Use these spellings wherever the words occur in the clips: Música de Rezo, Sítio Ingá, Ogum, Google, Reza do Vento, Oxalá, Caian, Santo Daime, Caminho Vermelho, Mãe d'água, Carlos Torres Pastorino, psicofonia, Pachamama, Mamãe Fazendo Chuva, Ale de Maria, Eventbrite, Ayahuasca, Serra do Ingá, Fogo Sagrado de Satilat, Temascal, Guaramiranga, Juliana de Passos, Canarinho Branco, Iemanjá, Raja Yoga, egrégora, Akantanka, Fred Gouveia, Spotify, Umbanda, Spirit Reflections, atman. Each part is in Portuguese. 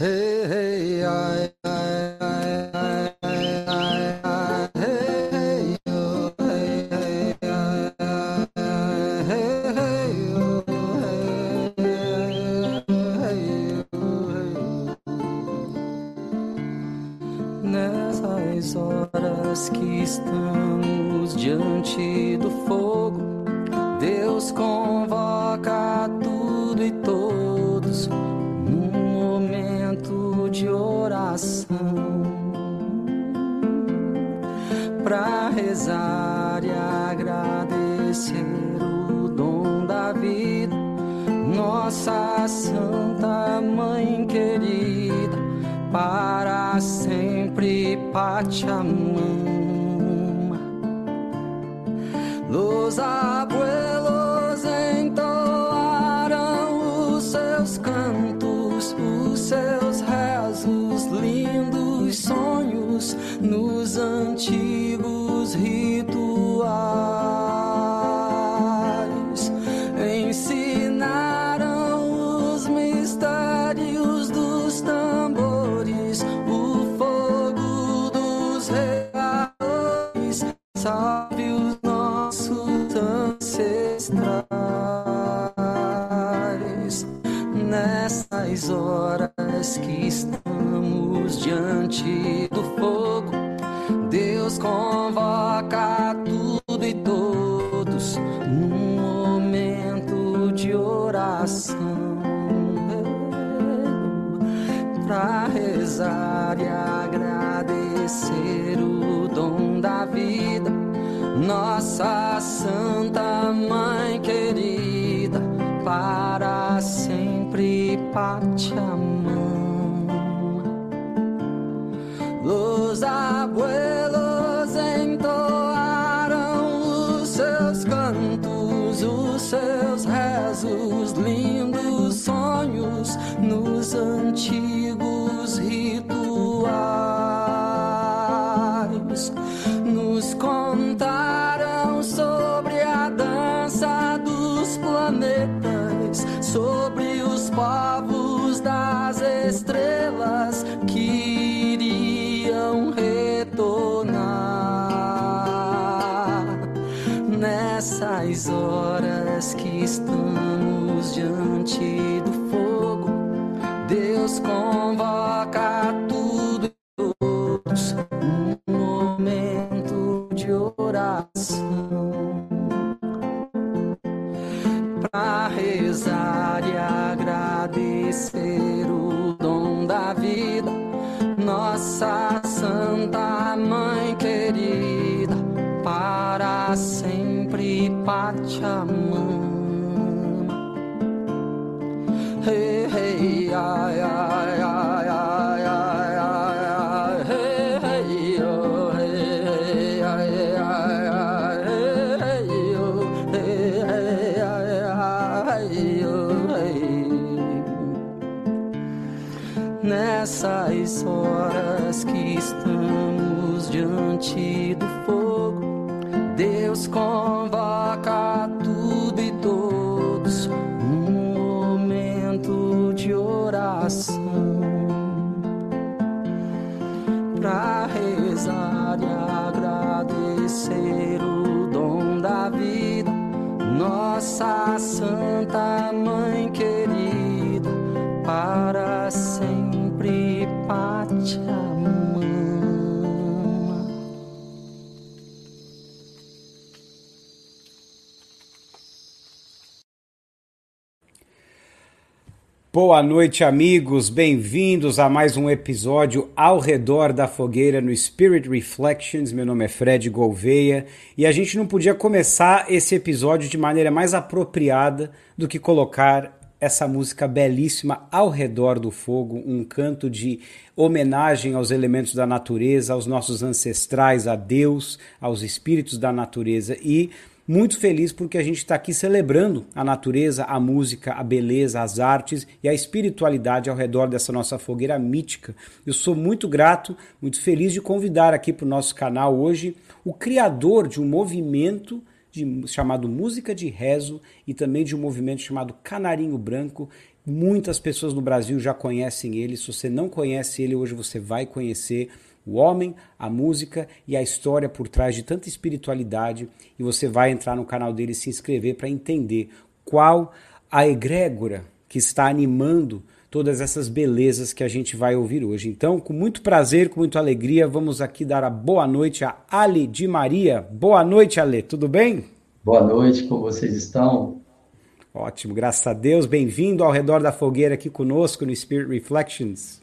Hey, hey, Nessas horas que estamos diante do fogo, Deus convoca tudo e todos num momento de oração para rezar e agradecer o dom da vida, nossa Santa Mãe querida, para sempre Pachamama. Los abuelos entoaram os seus cantos, os seus rezos, lindos sonhos nos antigos rituais. Ensinaram os mistérios dos tambores, o fogo dos reais, sabe os nossos ancestrais. Nessas horas que estamos diante do fogo, Deus convoca tudo e todos num momento de oração para rezar e agradecer o dom da vida, nossa Santa Mãe querida, para sempre Pachamama. Los abuelos entoaram os seus cantos, os seus rezos, lindos sonhos nos antigos rituais. Nos contaram sobre a dança dos planetas, sobre os povos das estrelas que iriam retornar. Nessas horas que estamos diante do fogo, Deus convoca tudo e todos num momento de oração para rezar e agradecer o dom da vida, nossa Santa Mãe querida, para sempre Pachamama. Hey, hey, ay, ay, ay, ay, ay, ay, hey, hey, oh, hey, hey, ay, ay, ay, hey, hey, oh, hey, hey, ay, ay, oh, hey. Nessas horas que estamos diante do fogo, Deus convoca tudo e todos de oração para rezar e agradecer o dom da vida, nossa Santa Mãe querida, para sempre Pachamama. Boa noite, amigos, bem-vindos a mais um episódio Ao Redor da Fogueira no Spirit Reflections. Meu nome é Fred Gouveia e a gente não podia começar esse episódio de maneira mais apropriada do que colocar essa música belíssima, Ao Redor do Fogo, um canto de homenagem aos elementos da natureza, aos nossos ancestrais, a Deus, aos espíritos da natureza. E muito feliz porque a gente está aqui celebrando a natureza, a música, a beleza, as artes e a espiritualidade ao redor dessa nossa fogueira mítica. Eu sou muito grato, muito feliz de convidar aqui para o nosso canal hoje o criador de um movimento chamado Música de Rezo e também de um movimento chamado Canarinho Branco, Muitas pessoas no Brasil já conhecem ele. Se você não conhece ele, hoje você vai conhecer o homem, a música e a história por trás de tanta espiritualidade. E você vai entrar no canal dele e se inscrever para entender qual a egrégora que está animando todas essas belezas que a gente vai ouvir hoje. Então, com muito prazer, com muita alegria, vamos aqui dar a boa noite a Ale de Maria. Boa noite, Ale. Tudo bem? Boa noite. Como vocês estão? Ótimo, graças a Deus. Bem-vindo ao redor da fogueira aqui conosco no Spirit Reflections.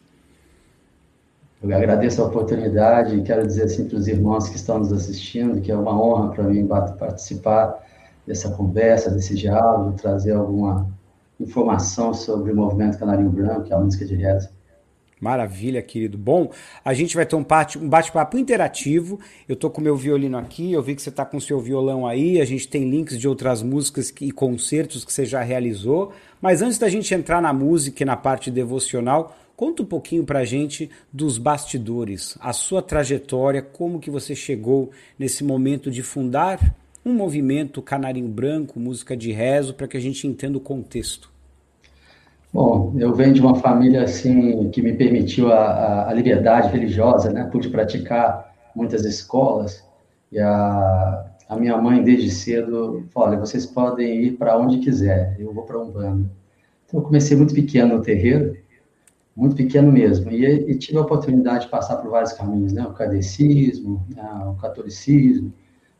Eu agradeço a oportunidade e quero dizer assim para os irmãos que estão nos assistindo que é uma honra para mim participar dessa conversa, desse diálogo, trazer alguma informação sobre o movimento Canarinho Branco e a música de Rezo. Maravilha, querido. Bom, a gente vai ter um bate-papo interativo. Eu estou com o meu violino aqui, eu vi que você está com o seu violão aí, a gente tem links de outras músicas e concertos que você já realizou. Mas antes da gente entrar na música e na parte devocional, conta um pouquinho pra gente dos bastidores, a sua trajetória, como que você chegou nesse momento de fundar um movimento Canarinho Branco, música de rezo, para que a gente entenda o contexto. Bom, eu venho de uma família assim, que me permitiu a liberdade religiosa, né? Pude praticar muitas escolas e a minha mãe desde cedo falou, olha, vocês podem ir para onde quiser, eu vou para Umbanda. Então eu comecei muito pequeno no terreiro, muito pequeno mesmo, e tive a oportunidade de passar por vários caminhos, né? O kardecismo, o catolicismo,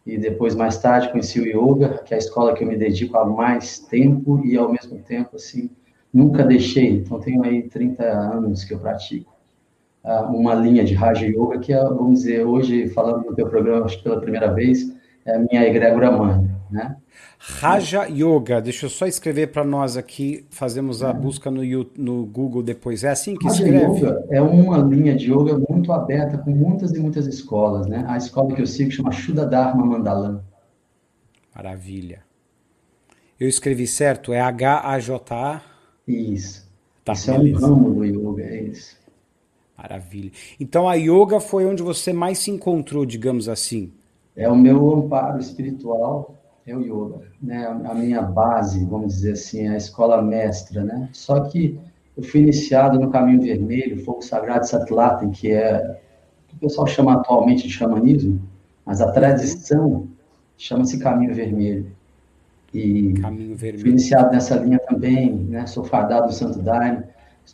e depois mais tarde conheci o yoga, que é a escola que eu me dedico há mais tempo e ao mesmo tempo assim, nunca deixei, então tenho aí 30 anos que eu pratico uma linha de Raja Yoga, que é, vamos dizer, hoje, falando no teu programa, acho que pela primeira vez, é a minha egrégora mãe, né? Raja Yoga, deixa eu só escrever para nós aqui, fazemos a busca no Google depois, é assim que Raja escreve? Yoga é uma linha de yoga muito aberta, com muitas e muitas escolas, né? A escola que eu sigo chama Shuddharma Mandalam. Maravilha. Eu escrevi certo, é H-A-J-A... Isso. Tá, isso é um ramo do yoga, é isso. Maravilha. Então a yoga foi onde você mais se encontrou, digamos assim. É o meu amparo espiritual, é o yoga, né? A minha base, vamos dizer assim, a escola mestra, né? Só que eu fui iniciado no Caminho Vermelho, Fogo Sagrado de Satilat, que é o que o pessoal chama atualmente de xamanismo, mas a tradição chama-se Caminho Vermelho. E fui iniciado nessa linha também, né? Sou fardado do Santo Daime,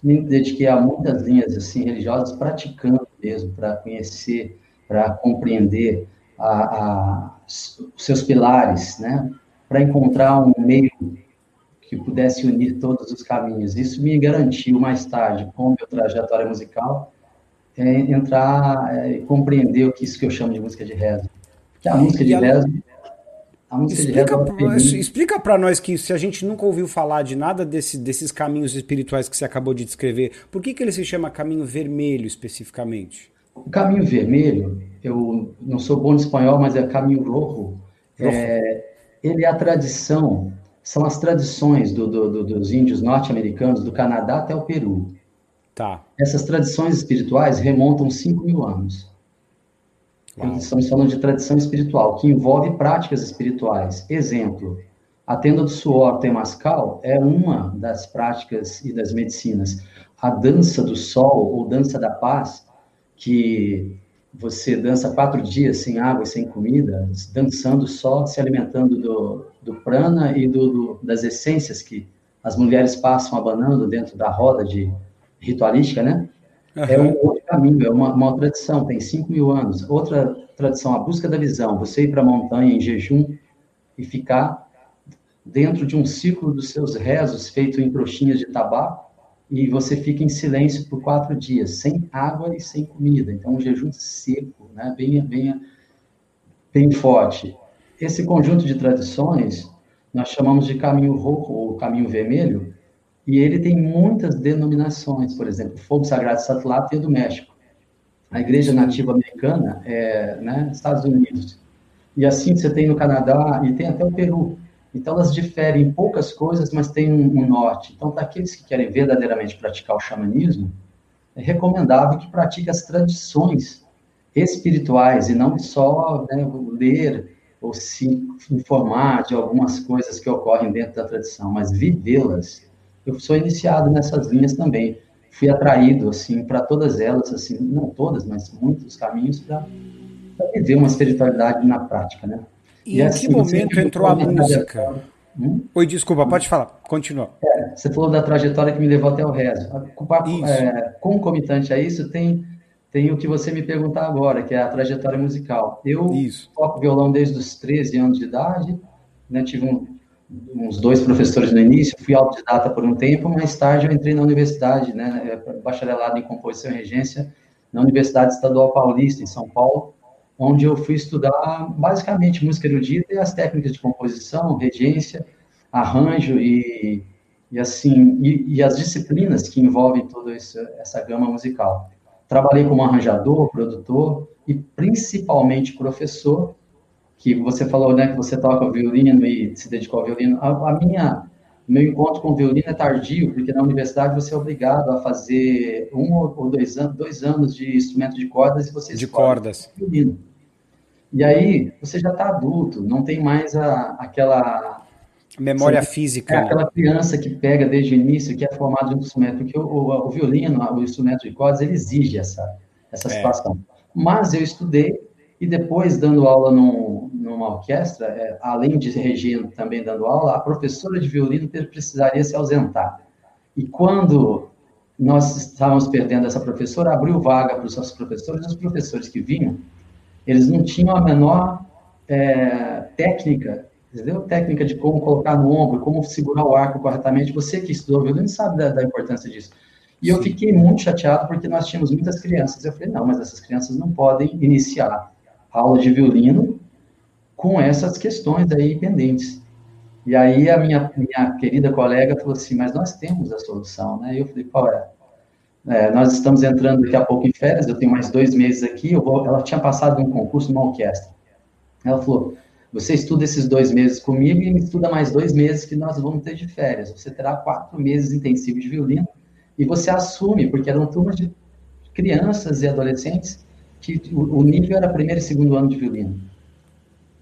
me dediquei a muitas linhas assim, religiosas, praticando mesmo, para conhecer, para compreender os seus pilares, né? Para encontrar um meio que pudesse unir todos os caminhos. Isso me garantiu mais tarde, com minha trajetória musical, entrar e compreender o que isso que eu chamo de música de rezo. Porque a música de rezo... Explica para nós que se a gente nunca ouviu falar de nada desses caminhos espirituais que você acabou de descrever, por que ele se chama Caminho Vermelho especificamente? O Caminho Vermelho, eu não sou bom de espanhol, mas é Caminho Rojo. Ele é a tradição, são as tradições dos índios norte-americanos, do Canadá até o Peru. Tá. Essas tradições espirituais remontam 5.000 anos. Uau. Estamos falando de tradição espiritual, que envolve práticas espirituais. Exemplo, a tenda do suor temascal é uma das práticas e das medicinas. A dança do sol, ou dança da paz, que você dança 4 dias sem água e sem comida, dançando só, se alimentando do prana e das essências que as mulheres passam abanando dentro da roda de ritualística, né? Uhum. É um outro caminho, é uma tradição, tem 5.000 anos. Outra tradição, a busca da visão, você ir para a montanha em jejum e ficar dentro de um círculo dos seus rezos feito em trouxinhas de tabaco e você fica em silêncio por 4 dias, sem água e sem comida. Então, um jejum seco, né? Bem forte. Esse conjunto de tradições nós chamamos de Caminho Rojo ou Caminho Vermelho. E ele tem muitas denominações, por exemplo, Fogo Sagrado de Satilat é do México, a Igreja Nativa Americana é, né, Estados Unidos. E assim você tem no Canadá e tem até o Peru. Então elas diferem em poucas coisas, mas tem um norte. Então, para aqueles que querem verdadeiramente praticar o xamanismo, é recomendável que pratique as tradições espirituais e não só, né, ler ou se informar de algumas coisas que ocorrem dentro da tradição, mas vivê-las. eu sou iniciado nessas linhas também. Fui atraído, assim, para todas elas, assim, não todas, mas muitos caminhos para viver uma espiritualidade na prática, né? E em assim, que momento entrou a música? Oi, desculpa, pode falar, continua. É, você falou da trajetória que me levou até o rezo. Concomitante a isso, tem o que você me perguntar agora, que é a trajetória musical. Eu toco violão desde os 13 anos de idade, né? Tive uns 2 professores no início, fui autodidata por um tempo, mais tarde eu entrei na universidade, né, bacharelado em composição e regência, na Universidade Estadual Paulista, em São Paulo, onde eu fui estudar basicamente música erudita e as técnicas de composição, regência, arranjo e as disciplinas que envolvem toda essa gama musical. Trabalhei como arranjador, produtor e principalmente professor, que você falou, né, que você toca violino e se dedicou ao violino. Meu encontro com o violino é tardio, porque na universidade você é obrigado a fazer 1 ou 2 anos de instrumento de cordas e você escolhe cordas. Violino. E aí você já está adulto, não tem mais aquela... memória física. É, né? Aquela criança que pega desde o início, que é formada de um instrumento, porque o violino, o instrumento de cordas, ele exige essa situação. Mas eu estudei e depois, dando aula numa orquestra, além de regendo também dando aula, a professora de violino precisaria se ausentar. E quando nós estávamos perdendo essa professora, abriu vaga para os nossos professores, e os professores que vinham, eles não tinham a menor técnica, entendeu? Técnica de como colocar no ombro, como segurar o arco corretamente. Você que estudou violino sabe da importância disso. E eu fiquei muito chateado porque nós tínhamos muitas crianças. Eu falei, não, mas essas crianças não podem iniciar aula de violino com essas questões aí pendentes. E aí a minha querida colega falou assim, mas nós temos a solução, né? E eu falei, qual é? Nós estamos entrando daqui a pouco em férias, eu tenho mais 2 meses aqui, ela tinha passado um concurso numa orquestra. Ela falou, você estuda esses 2 meses comigo e me estuda mais 2 meses que nós vamos ter de férias. Você terá 4 meses intensivos de violino e você assume, porque eram turmas de crianças e adolescentes, que o nível era primeiro e segundo ano de violino.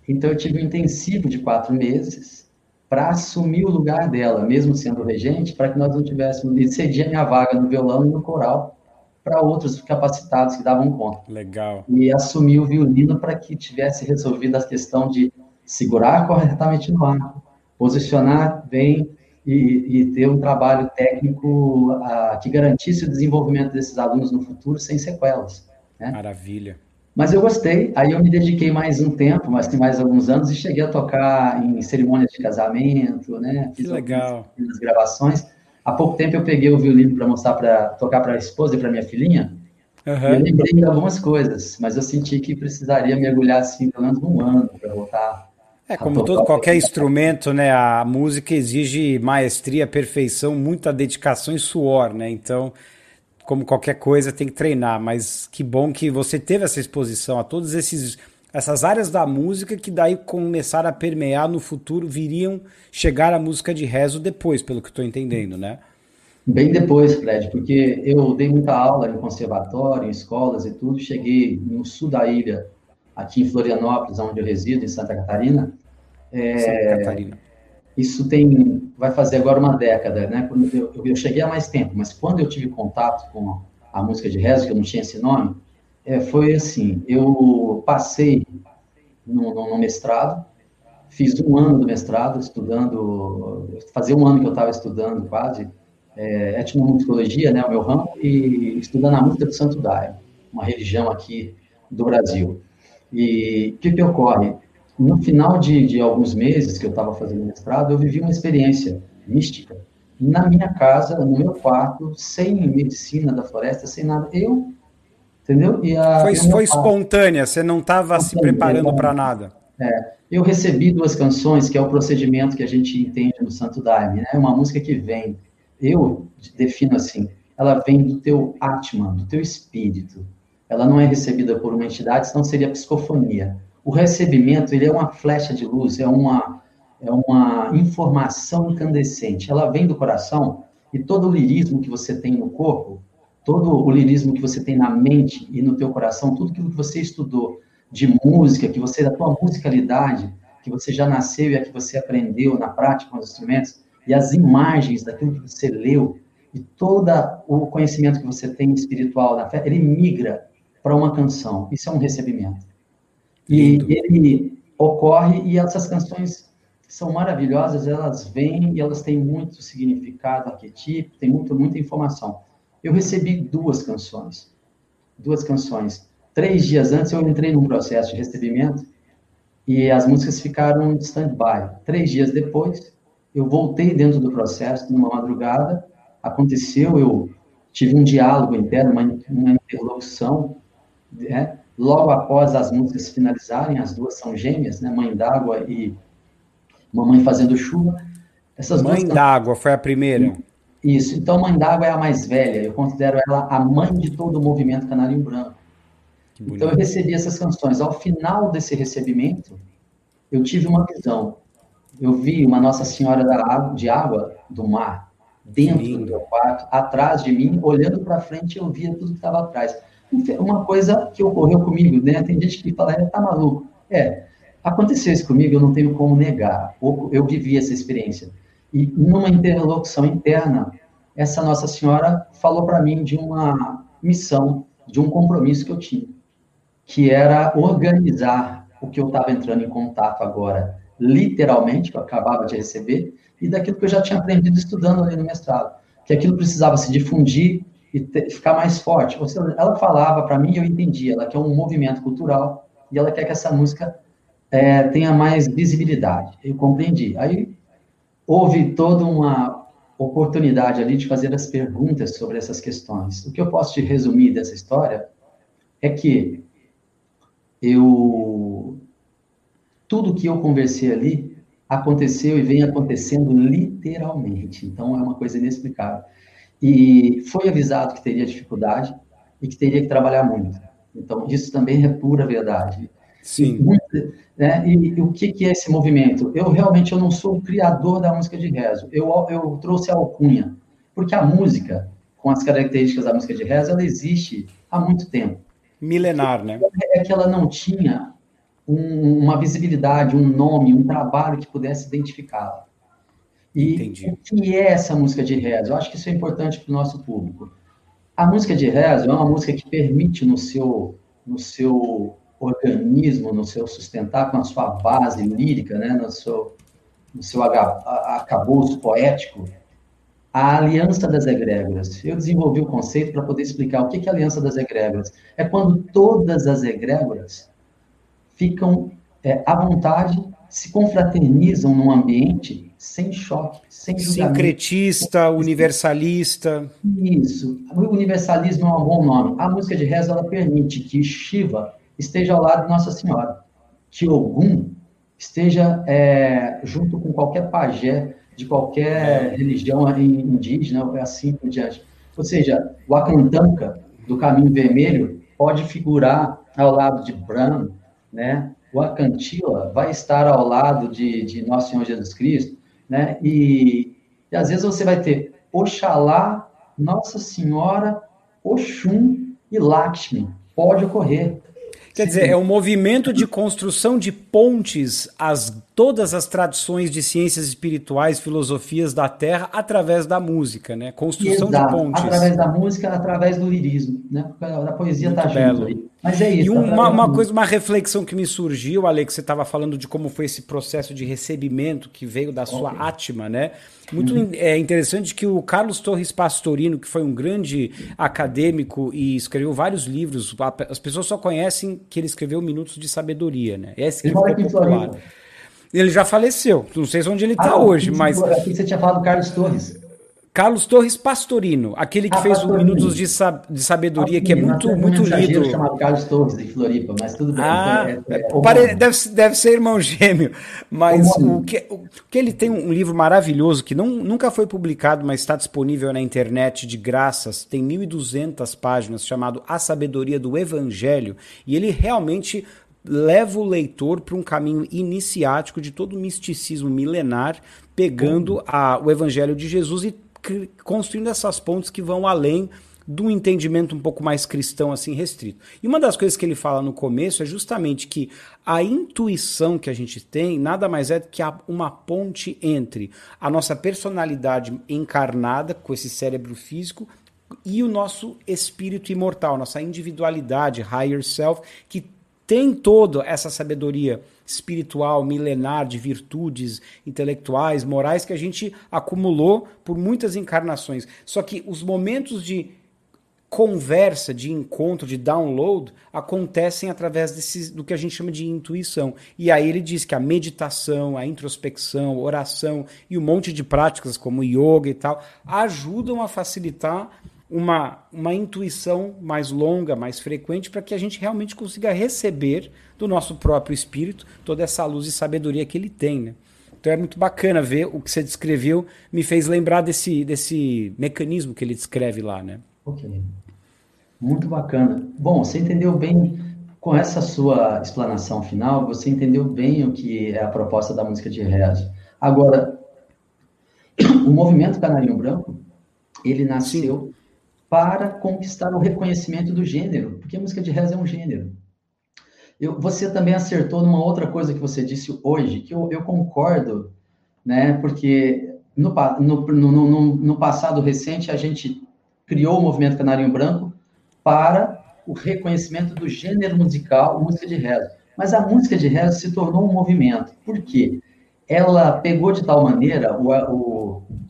Então, eu tive um intensivo de 4 meses para assumir o lugar dela, mesmo sendo regente, para que nós não tivéssemos... E cedia minha vaga no violão e no coral para outros capacitados que davam conta. Legal. E assumi o violino para que tivesse resolvido a questão de segurar corretamente no arco, posicionar bem e ter um trabalho técnico que garantisse o desenvolvimento desses alunos no futuro sem sequelas. Né? Maravilha. Mas eu gostei, aí eu me dediquei mais um tempo, mas tem mais alguns anos, e cheguei a tocar em cerimônias de casamento, né? Fiz algumas gravações. Há pouco tempo eu peguei o violino para mostrar, para tocar para a esposa e para minha filhinha, e eu lembrei de algumas coisas, mas eu senti que precisaria mergulhar assim pelo menos um ano para voltar. É, como qualquer instrumento, né? A música exige maestria, perfeição, muita dedicação e suor, né? Então, como qualquer coisa, tem que treinar, mas que bom que você teve essa exposição a todas essas áreas da música que daí começaram a permear no futuro, viriam chegar à música de rezo depois, pelo que estou entendendo, né? Bem depois, Fred, porque eu dei muita aula em conservatório, em escolas e tudo, cheguei no sul da ilha, aqui em Florianópolis, onde eu resido, em Santa Catarina. Isso vai fazer agora uma década, né? Quando eu cheguei há mais tempo, mas quando eu tive contato com a música de rezo, que eu não tinha esse nome, foi assim, eu passei no mestrado, fiz 1 ano do mestrado, estudando, fazia 1 ano que eu estava estudando quase, etnomusicologia, né, o meu ramo, e estudando a música do Santo Daime, uma religião aqui do Brasil. E o que ocorre? No final de alguns meses que eu estava fazendo mestrado, eu vivi uma experiência mística na minha casa, no meu quarto, sem medicina da floresta, sem nada. Eu, entendeu? Foi espontânea, você não estava se preparando para nada. Eu recebi 2 canções, que é o procedimento que a gente entende no Santo Daime, né? É uma música que vem, eu defino assim, ela vem do teu atman, do teu espírito. Ela não é recebida por uma entidade, senão seria psicofonia. O recebimento, ele é uma flecha de luz, é uma informação incandescente. Ela vem do coração e todo o lirismo que você tem no corpo, todo o lirismo que você tem na mente e no teu coração, tudo aquilo que você estudou de música, que você, da tua musicalidade, que você já nasceu e a que você aprendeu na prática com os instrumentos, e as imagens daquilo que você leu, e todo o conhecimento que você tem espiritual da fé, ele migra para uma canção. Isso é um recebimento. E ele ocorre, e essas canções são maravilhosas, elas vêm e elas têm muito significado, arquetipo, tem muita informação. Eu recebi duas canções. 3 dias antes eu entrei num processo de recebimento e as músicas ficaram em stand-by. 3 dias depois, eu voltei dentro do processo, numa madrugada, aconteceu, eu tive um diálogo interno, uma interlocução, né? Logo após as músicas finalizarem, as duas são gêmeas, né? Mãe d'água e Mamãe Fazendo Chuva. Essas Mãe d'água foi a primeira. Isso, então Mãe d'água é a mais velha, eu considero ela a mãe de todo o movimento Canarinho Branco. Então eu recebi essas canções. Ao final desse recebimento, eu tive uma visão. Eu vi uma Nossa Senhora de Água, do mar, dentro do meu quarto, atrás de mim, olhando para frente, eu via tudo que estava atrás. Uma coisa que ocorreu comigo, né? Tem gente que fala, tá maluco. Aconteceu isso comigo, eu não tenho como negar. Eu vivi essa experiência. E numa interlocução interna, essa Nossa Senhora falou para mim de uma missão, de um compromisso que eu tinha, que era organizar o que eu estava entrando em contato agora, literalmente, que eu acabava de receber, e daquilo que eu já tinha aprendido estudando ali no mestrado, que aquilo precisava se difundir e ficar mais forte. Ou seja, ela falava para mim e eu entendia, ela quer um movimento cultural e ela quer que essa música tenha mais visibilidade. Eu compreendi. Aí houve toda uma oportunidade ali de fazer as perguntas sobre essas questões. O que eu posso te resumir dessa história é que tudo que eu conversei ali aconteceu e vem acontecendo literalmente. Então, é uma coisa inexplicável. E foi avisado que teria dificuldade e que teria que trabalhar muito. Então, isso também é pura verdade. Sim. E o que é esse movimento? Eu não sou o criador da música de rezo. Eu trouxe a alcunha. Porque a música, com as características da música de rezo, ela existe há muito tempo. Milenar, né? É que ela não tinha uma visibilidade, um nome, um trabalho que pudesse identificá-la. E entendi. O que é essa música de rezo? Eu acho que isso é importante para o nosso público. A música de rezo é uma música que permite no seu organismo, no seu sustentar, com a sua base lírica, né? no seu acabouço poético, a aliança das egrégoras. Eu desenvolvi o conceito para poder explicar o que é a aliança das egrégoras. É quando todas as egrégoras ficam à vontade, se confraternizam num ambiente sem choque, sem julgamento. Sincretista, universalista. Isso. O universalismo é um bom nome. A música de rezo, ela permite que Shiva esteja ao lado de Nossa Senhora, que Ogum esteja junto com qualquer pajé de qualquer religião indígena, assim por diante. Ou seja, o Akantanka, do Caminho Vermelho, pode figurar ao lado de Brahma, né? O Acantila vai estar ao lado de Nosso Senhor Jesus Cristo, né? E às vezes você vai ter Oxalá, Nossa Senhora, Oxum e Lakshmi. Pode ocorrer. Quer dizer, é um movimento de construção de pontes todas as tradições de ciências espirituais, filosofias da Terra, através da música, né? Construção de pontes. Através da música, através do lirismo, né? A poesia está junto aí. Mas é isso. E uma reflexão que me surgiu, Ale, que você estava falando de como foi esse processo de recebimento que veio da sua átma, né? Muito interessante que o Carlos Torres Pastorino, que foi um grande acadêmico e escreveu vários livros, as pessoas só conhecem que ele escreveu Minutos de Sabedoria, né? Esse que foi popular. Ele já faleceu, não sei onde ele está hoje, mas... Aqui você tinha falado do Carlos Torres. Carlos Torres Pastorino, aquele que fez o Minutos de Sabedoria, que é muito lido. Eu chamava Carlos Torres de Floripa, mas tudo bem. Deve ser irmão gêmeo, mas o que ele tem um livro maravilhoso, que nunca foi publicado, mas está disponível na internet de graças, tem 1.200 páginas, chamado A Sabedoria do Evangelho, e ele realmente leva o leitor para um caminho iniciático de todo o misticismo milenar, pegando o Evangelho de Jesus e construindo essas pontes que vão além de um entendimento um pouco mais cristão, assim, restrito. E uma das coisas que ele fala no começo é justamente que a intuição que a gente tem nada mais é do que uma ponte entre a nossa personalidade encarnada, com esse cérebro físico, e o nosso espírito imortal, nossa individualidade, higher self, que tem toda essa sabedoria espiritual, milenar, de virtudes intelectuais, morais, que a gente acumulou por muitas encarnações. Só que os momentos de conversa, de encontro, de download, acontecem através do que a gente chama de intuição. E aí ele diz que a meditação, a introspecção, a oração e um monte de práticas como yoga e tal, ajudam a facilitar uma intuição mais longa, mais frequente, para que a gente realmente consiga receber do nosso próprio espírito toda essa luz e sabedoria que ele tem, né? Então é muito bacana ver o que você descreveu, me fez lembrar desse mecanismo que ele descreve lá, né? Ok, muito bacana. Bom, você entendeu bem, com essa sua explanação final, você entendeu bem o que é a proposta da música de Rezo. Agora, o movimento Canarinho Branco, ele nasceu... Sim. Para conquistar o reconhecimento do gênero, porque a música de Rezo é um gênero. Você também acertou numa outra coisa que você disse hoje, que eu concordo, né? Porque no passado recente a gente criou o movimento Canarinho Branco para o reconhecimento do gênero musical, música de Rezo. Mas a música de Rezo se tornou um movimento. Por quê? Ela pegou de tal maneira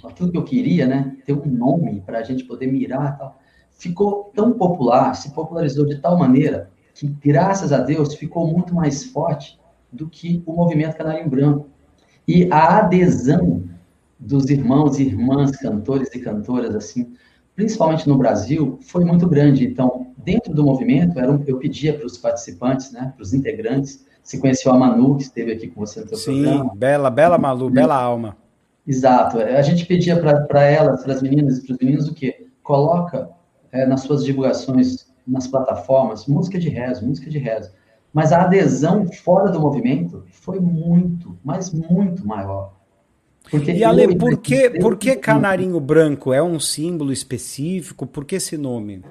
aquilo que eu queria, né? Ter um nome para a gente poder mirar e tal. Ficou tão popular, se popularizou de tal maneira que, graças a Deus, ficou muito mais forte do que o movimento Canarinho Branco. E a adesão dos irmãos e irmãs, cantores e cantoras, assim, principalmente no Brasil, foi muito grande. Então, dentro do movimento, eu pedia para os participantes, né, para os integrantes. Você conheceu a Manu, que esteve aqui com você no seu programa. Sim, bela Malu, bela alma. Exato. A gente pedia para elas, para as meninas e para os meninos, o quê? Coloca nas suas divulgações, nas plataformas, música de Rezo. Mas a adesão fora do movimento foi muito, mas muito maior. E, Ale, por que Canarinho Branco? É um símbolo específico? Por que esse nome?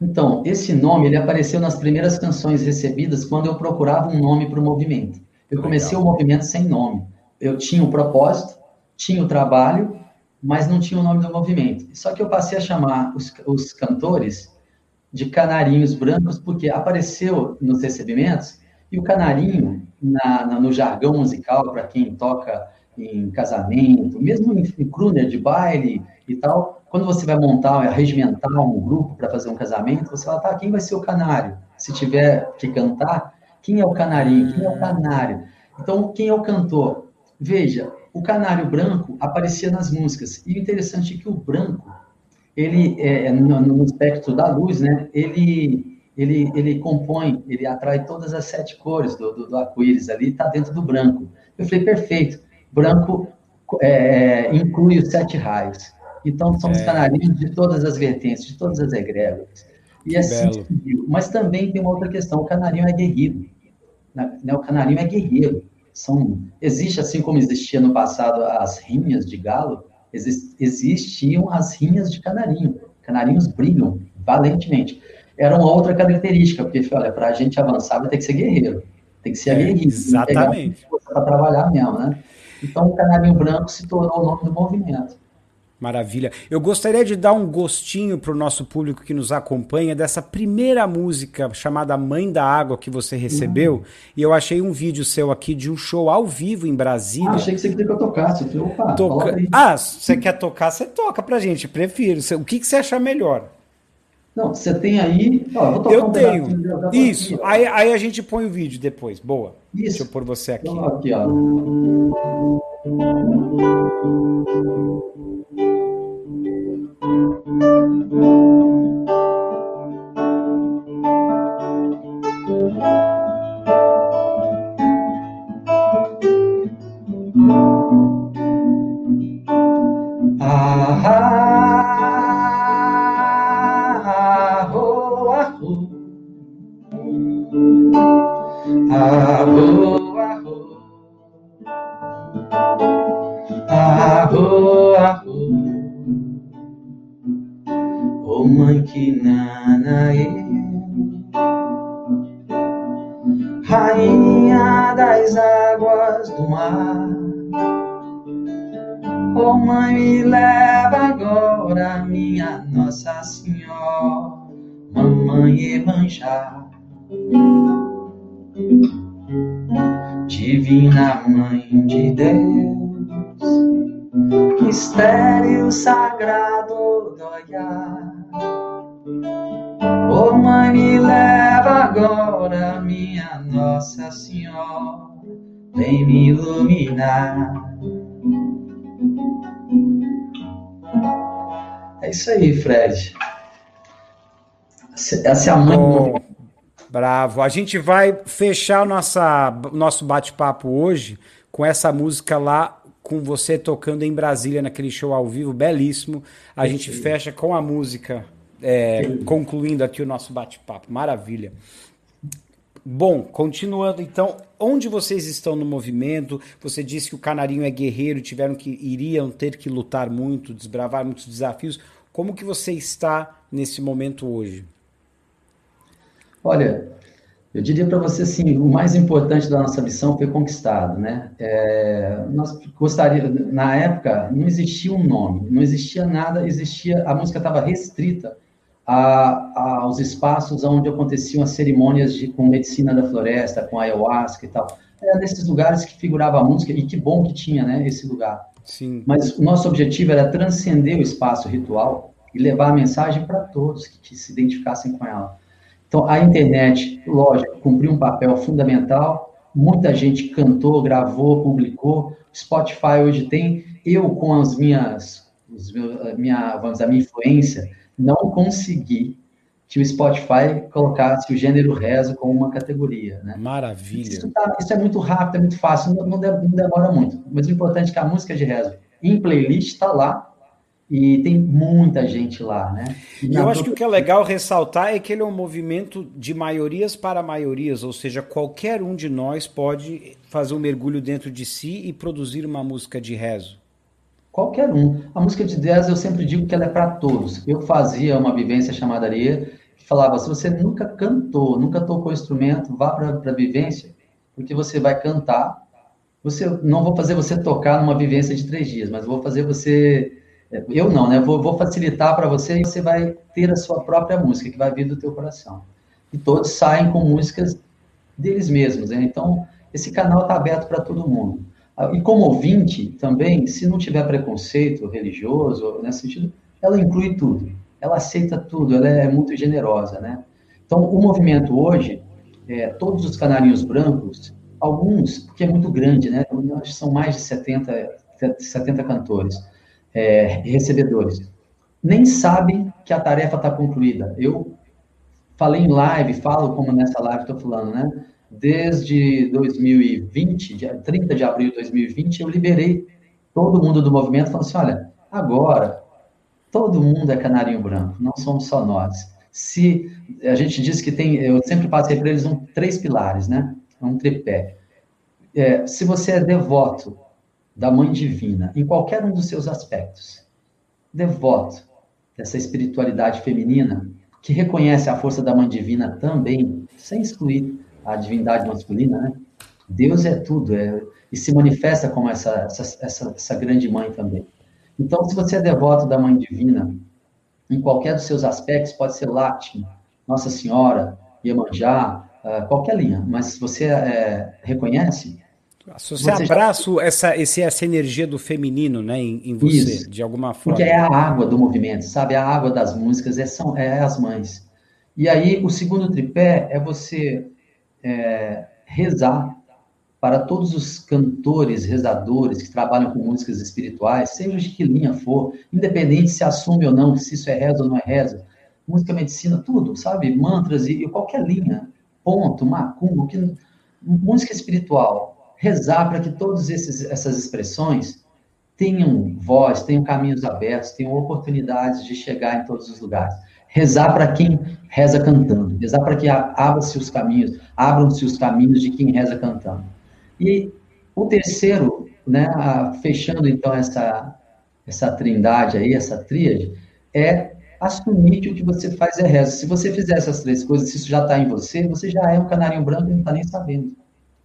Então, esse nome, ele apareceu nas primeiras canções recebidas quando eu procurava um nome para o movimento. Eu comecei o movimento sem nome. Eu tinha o propósito, tinha o trabalho, mas não tinha o nome do movimento. Só que eu passei a chamar os cantores de canarinhos brancos, porque apareceu nos recebimentos, e o canarinho, no jargão musical, para quem toca em casamento, mesmo em crooner de baile e tal, quando você vai montar, regimentar um grupo para fazer um casamento, você fala, tá, quem vai ser o canário? Se tiver que cantar, quem é o canarinho? Quem é o canário? Então, quem é o cantor? Veja, o canário branco aparecia nas músicas, e o interessante é que o branco, ele, no espectro da luz, né, ele compõe, ele atrai todas as 7 cores do arco-íris ali, está dentro do branco. Eu falei, perfeito, branco inclui os 7 raios. Então, são os canarinhos de todas as vertentes, de todas as egrégoras. E assim seguiu. Mas também tem uma outra questão, o canarinho é guerreiro. Né? O canarinho é guerreiro. Existe, assim como existia no passado as rinhas de galo, existiam as rinhas de canarinho. Canarinhos brigam valentemente. Era uma outra característica, porque, olha, para a gente avançar vai ter que ser guerreiro. Tem que ser guerreiro. Exatamente. Para trabalhar mesmo, né? Então, o Canarinho Branco se tornou o nome do movimento. Maravilha. Eu gostaria de dar um gostinho para o nosso público que nos acompanha dessa primeira música chamada Mãe da Água que você recebeu. E eu achei um vídeo seu aqui de um show ao vivo em Brasília. Achei que você queria que eu tocasse. Se você quer tocar, você toca pra gente. Prefiro. O que você achar melhor? Não, você tem aí... Ó, vou tocar eu tenho. Isso. Aqui, aí a gente põe o vídeo depois. Boa. Isso. Deixa eu pôr você aqui. Então, aqui, ó. Ah, boa. Oh mãe, me leva agora, minha Nossa Senhora, mamãe Emanjá. Divina Mãe de Deus, mistério sagrado do olhar. Oh mãe, me leva agora, minha Nossa Senhora, vem me iluminar. É isso aí, Fred. Essa é a mãe... Oh, bravo. A gente vai fechar nosso bate-papo hoje com essa música lá, com você tocando em Brasília, naquele show ao vivo, belíssimo. A gente fecha com a música, concluindo aqui o nosso bate-papo. Maravilha. Bom, continuando então, onde vocês estão no movimento? Você disse que o Canarinho é guerreiro, iriam ter que lutar muito, desbravar muitos desafios. Como que você está nesse momento hoje? Olha, eu diria para você assim, o mais importante da nossa missão foi conquistado, né? Nós gostaríamos, na época não existia um nome, não existia nada, a música estava restrita aos espaços onde aconteciam as cerimônias com medicina da floresta, com ayahuasca e tal. Era nesses lugares que figurava a música, e que bom que tinha, né, esse lugar. Sim. Mas o nosso objetivo era transcender o espaço ritual e levar a mensagem para todos que se identificassem com ela. Então, a internet, lógico, cumpriu um papel fundamental, muita gente cantou, gravou, publicou. Spotify hoje tem, eu com as minhas, vamos dizer, a minha influência, não consegui que o Spotify colocasse o gênero rezo como uma categoria, né? Maravilha! Isso é muito rápido, é muito fácil, não demora muito. Mas o importante é que a música de rezo em playlist está lá e tem muita gente lá, né? E eu acho que o que é legal ressaltar é que ele é um movimento de maiorias para maiorias, ou seja, qualquer um de nós pode fazer um mergulho dentro de si e produzir uma música de rezo. Qualquer um. A música de Deus, eu sempre digo que ela é para todos. Eu fazia uma vivência chamada Areia, que falava, se você nunca cantou, nunca tocou instrumento, vá para a vivência, porque você vai cantar. Não vou fazer você tocar numa vivência de 3 dias, mas vou fazer você... Eu não, né? Vou facilitar para você, e você vai ter a sua própria música, que vai vir do teu coração. E todos saem com músicas deles mesmos, né? Então, esse canal está aberto para todo mundo. E como ouvinte, também, se não tiver preconceito religioso, nesse sentido, ela inclui tudo, ela aceita tudo, ela é muito generosa, né? Então, o movimento hoje, todos os canarinhos brancos, alguns, porque é muito grande, né? São mais de 70 cantores, recebedores, nem sabem que a tarefa está concluída. Eu falei em live, falo como nessa live estou falando, né? Desde 2020, dia 30 de abril de 2020, eu liberei todo mundo do movimento, falando assim, olha, agora, todo mundo é canarinho branco, não somos só nós. Se a gente diz que tem, eu sempre passei para eles 3 pilares, né? Um tripé. Se você é devoto da Mãe Divina, em qualquer um dos seus aspectos, devoto dessa espiritualidade feminina, que reconhece a força da Mãe Divina também, sem excluir a divindade masculina, né? Deus é tudo, e se manifesta como essa grande mãe também. Então, se você é devoto da Mãe Divina, em qualquer dos seus aspectos, pode ser Láctima, Nossa Senhora, Iemanjá, qualquer linha, mas se você reconhece... Se você abraça essa energia do feminino, né, em você, isso, de alguma forma. Porque é a água do movimento, sabe? A água das músicas são as mães. E aí, o segundo tripé é você... rezar para todos os cantores, rezadores que trabalham com músicas espirituais, seja de que linha for, independente se assume ou não, se isso é rezo ou não é rezo, música, medicina, tudo, sabe? Mantras e qualquer linha, ponto, macumba, música espiritual, rezar para que todas essas expressões tenham voz, tenham caminhos abertos, tenham oportunidades de chegar em todos os lugares. Rezar para quem reza cantando, rezar para que abram-se os caminhos de quem reza cantando. E o terceiro, né, fechando então essa trindade aí, essa tríade, é assumir que o que você faz é reza. Se você fizer essas 3 coisas, se isso já está em você, você já é um canarinho branco e não está nem sabendo,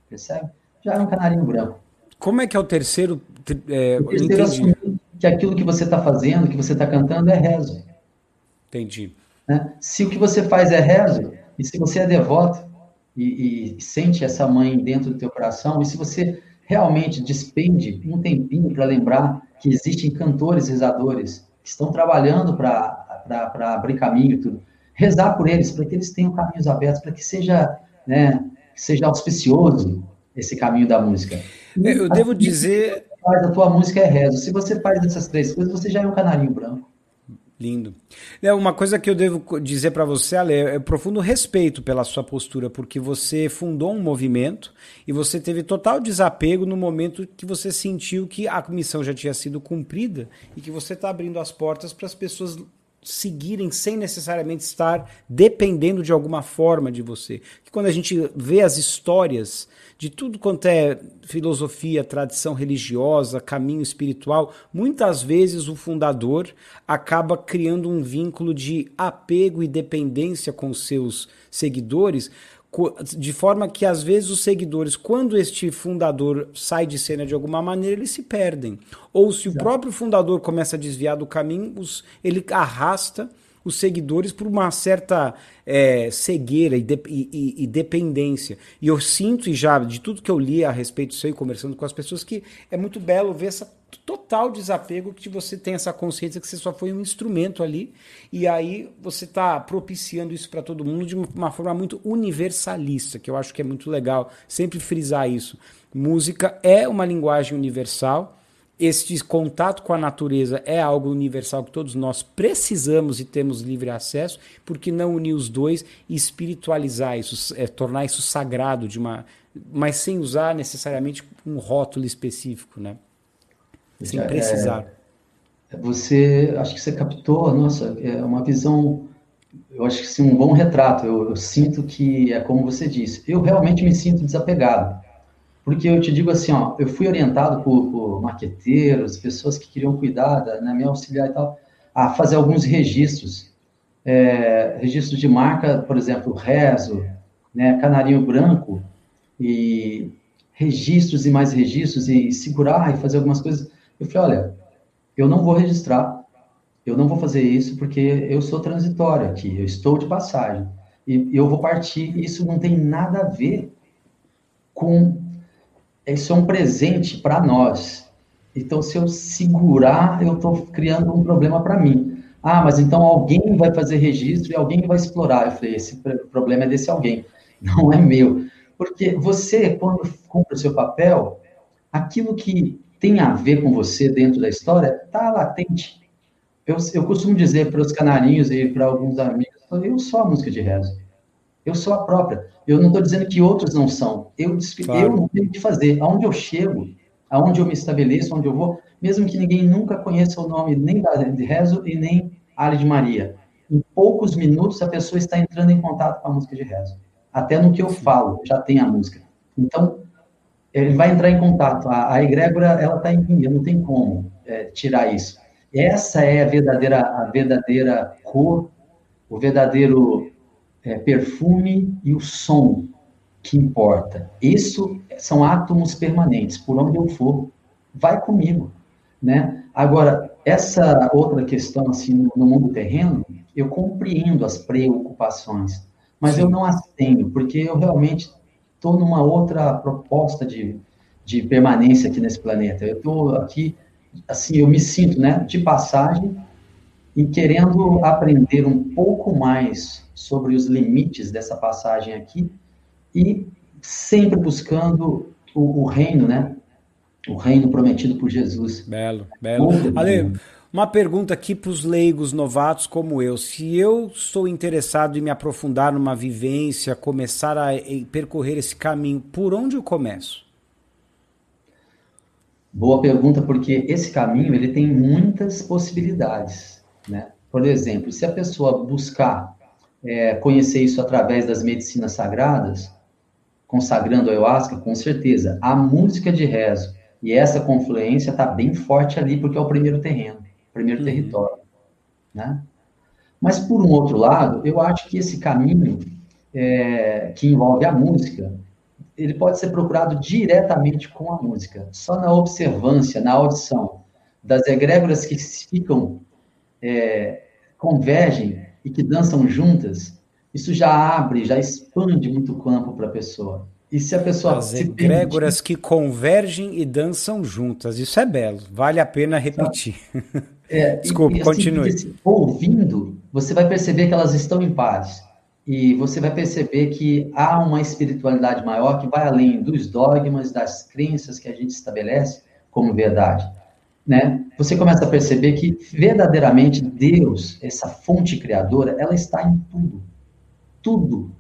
percebe? Já é um canarinho branco. Como é que é o terceiro? O terceiro é assumir que aquilo que você está fazendo, que você está cantando é rezo. Entendi. Né? Se o que você faz é rezo, e se você é devoto e sente essa mãe dentro do teu coração, e se você realmente despende um tempinho para lembrar que existem cantores, rezadores, que estão trabalhando para abrir caminho e tudo, rezar por eles, para que eles tenham caminhos abertos, para que seja, né, seja auspicioso esse caminho da música. Eu devo dizer... A tua música é rezo. Se você faz essas três coisas, você já é um canarinho branco. Lindo. É uma coisa que eu devo dizer para você, Ale, é profundo respeito pela sua postura, porque você fundou um movimento e você teve total desapego no momento que você sentiu que a missão já tinha sido cumprida e que você está abrindo as portas para as pessoas seguirem sem necessariamente estar dependendo de alguma forma de você. Que quando a gente vê as histórias de tudo quanto é filosofia, tradição religiosa, caminho espiritual, muitas vezes o fundador acaba criando um vínculo de apego e dependência com os seus seguidores, de forma que às vezes os seguidores, quando este fundador sai de cena de alguma maneira, eles se perdem. Ou se o próprio fundador começa a desviar do caminho, ele arrasta os seguidores por uma certa cegueira e dependência. E eu sinto, e já de tudo que eu li a respeito seu e conversando com as pessoas, que é muito belo ver essa total desapego, que você tem essa consciência que você só foi um instrumento ali, e aí você está propiciando isso para todo mundo de uma forma muito universalista, que eu acho que é muito legal sempre frisar isso. Música é uma linguagem universal. Este contato com a natureza é algo universal que todos nós precisamos e temos livre acesso. Por que não unir os dois e espiritualizar isso, tornar isso sagrado, mas sem usar necessariamente um rótulo específico, né? Sem precisar. Você, acho que você captou, nossa, é uma visão, eu acho que sim, um bom retrato. Eu sinto que é como você disse, eu realmente me sinto desapegado. Porque eu te digo assim, ó, eu fui orientado por marqueteiros, pessoas que queriam cuidar da minha auxiliar e tal, a fazer alguns registros. Registros de marca, por exemplo, rezo, né, canarinho branco, e registros e mais registros, e segurar e fazer algumas coisas. Eu falei, olha, eu não vou registrar, eu não vou fazer isso, porque eu sou transitório aqui, eu estou de passagem, e eu vou partir. Isso não tem nada a ver com... Isso é um presente para nós. Então, se eu segurar, eu estou criando um problema para mim. Ah, mas então alguém vai fazer registro e alguém vai explorar. Eu falei, esse problema é desse alguém, não é meu. Porque você, quando cumpre o seu papel, aquilo que tem a ver com você dentro da história está latente. Eu costumo dizer para os canarinhos e para alguns amigos, eu sou a música de rezo. Eu sou a própria. Eu não estou dizendo que outros não são. Claro. Eu não tenho o que fazer. Aonde eu chego, aonde eu me estabeleço, onde eu vou, mesmo que ninguém nunca conheça o nome nem de rezo e nem Ale de Maria. Em poucos minutos, a pessoa está entrando em contato com a música de rezo. Até no que eu falo, já tem a música. Então, ele vai entrar em contato. A egrégora, ela está em mim. Eu não tenho como tirar isso. Essa é a verdadeira cor, o verdadeiro... perfume e o som que importa. Isso são átomos permanentes. Por onde eu for, vai comigo, né? Agora, essa outra questão, assim, no mundo terreno, eu compreendo as preocupações, mas eu não as tenho, porque eu realmente estou numa outra proposta de permanência aqui nesse planeta. Eu estou aqui, assim, eu me sinto, né, de passagem, e querendo aprender um pouco mais sobre os limites dessa passagem aqui, e sempre buscando o reino, né? O reino prometido por Jesus. Belo, belo. Ale, uma pergunta aqui para os leigos novatos como eu. Se eu sou interessado em me aprofundar numa vivência, começar a percorrer esse caminho, por onde eu começo? Boa pergunta, porque esse caminho ele tem muitas possibilidades. Né? Por exemplo, se a pessoa buscar conhecer isso através das medicinas sagradas, consagrando a ayahuasca, com certeza, a música de rezo e essa confluência está bem forte ali, porque é o primeiro terreno, o primeiro território, né? Mas, por um outro lado, eu acho que esse caminho que envolve a música, ele pode ser procurado diretamente com a música, só na observância, na audição. das egrégoras que ficam, convergem e que dançam juntas, isso já abre, já expande muito o campo para a pessoa. E se a pessoa as egrégoras que convergem e dançam juntas, isso é belo, vale a pena repetir. Desculpe, assim, continue. Ouvindo, você vai perceber que elas estão em paz. E você vai perceber que há uma espiritualidade maior que vai além dos dogmas, das crenças que a gente estabelece como verdade, né? Você começa a perceber que verdadeiramente Deus, essa fonte criadora, ela está em tudo. Tudo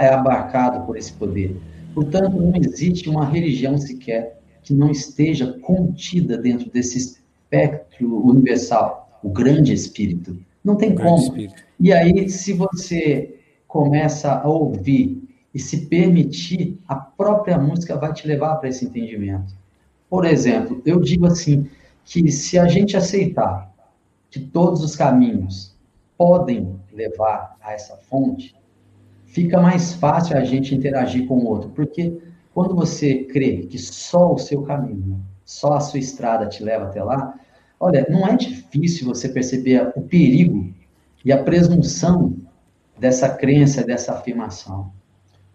é abarcado por esse poder. Portanto, não existe uma religião sequer que não esteja contida dentro desse espectro universal, o grande espírito. Não tem como. Espírito. E aí, se você começa a ouvir e se permitir, a própria música vai te levar para esse entendimento. Por exemplo, eu digo assim, que se a gente aceitar que todos os caminhos podem levar a essa fonte, fica mais fácil a gente interagir com o outro, porque quando você crê que só o seu caminho, só a sua estrada te leva até lá, olha, não é difícil você perceber o perigo e a presunção dessa crença, dessa afirmação.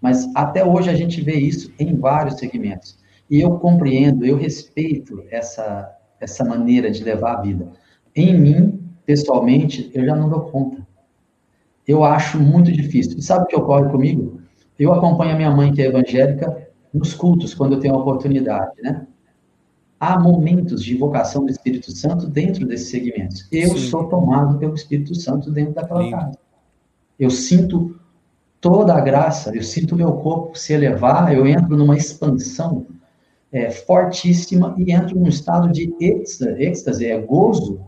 Mas até hoje a gente vê isso em vários segmentos. E eu compreendo, eu respeito essa maneira de levar a vida. Em mim, pessoalmente, eu já não dou conta. Eu acho muito difícil. E sabe o que ocorre comigo? Eu acompanho a minha mãe, que é evangélica, nos cultos, quando eu tenho a oportunidade, né? Há momentos de invocação do Espírito Santo dentro desses segmentos. Eu Sim. sou tomado pelo Espírito Santo dentro daquela Sim. casa. Eu sinto toda a graça, eu sinto meu corpo se elevar, eu entro numa expansão fortíssima e entro num estado de êxtase, gozo,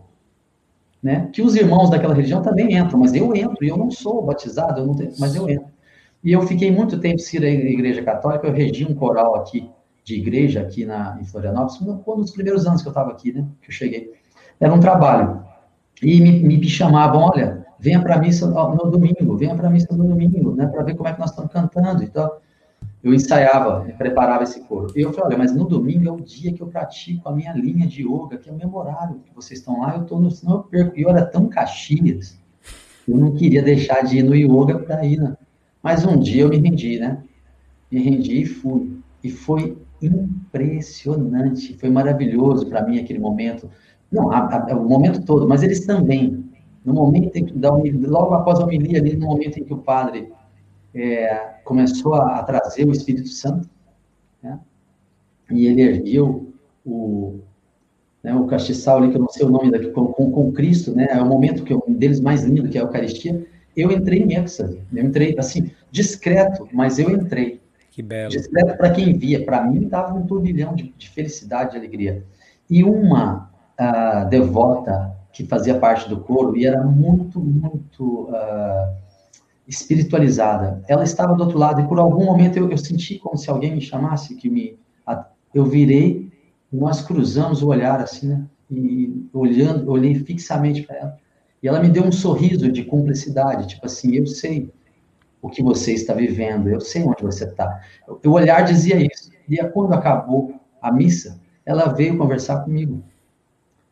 né? Que os irmãos daquela religião também entram, mas eu entro, e eu não sou batizado, eu não tenho, mas eu entro. E eu fiquei muito tempo sem ir à igreja católica, eu regi um coral aqui, de igreja, aqui em Florianópolis, um dos primeiros anos que eu estava aqui, né? Que eu cheguei. Era um trabalho. E me chamavam, olha, venha para a missa no domingo, né, para ver como é que nós estamos cantando. Então, eu ensaiava, preparava esse coro. E eu falei, olha, mas no domingo é o dia que eu pratico a minha linha de yoga, que é o meu horário, que vocês estão lá, senão eu perco. E eu era tão Caxias, eu não queria deixar de ir no yoga para ir, né? Mas um dia eu me rendi, né? Me rendi e fui. E foi impressionante, foi maravilhoso para mim aquele momento. Não, o momento todo, mas eles também. No momento em que, logo após a homilia, ali no momento em que o padre começou a trazer o Espírito Santo, né? E ele ergueu o castiçal ali, que eu não sei o nome daqui, com Cristo, né? É o momento que um deles mais lindo, que é a Eucaristia. Eu entrei em êxtase, eu entrei assim, discreto, mas eu entrei. Que belo. Discreto para quem via, para mim estava um turbilhão de felicidade, de alegria. E uma devota que fazia parte do coro e era muito, muito espiritualizada. Ela estava do outro lado e por algum momento eu senti como se alguém me chamasse, eu virei, nós cruzamos o olhar assim, né? E olhei fixamente para ela. E ela me deu um sorriso de cumplicidade, tipo assim, eu sei o que você está vivendo, eu sei onde você está. O olhar dizia isso. E quando acabou a missa, ela veio conversar comigo.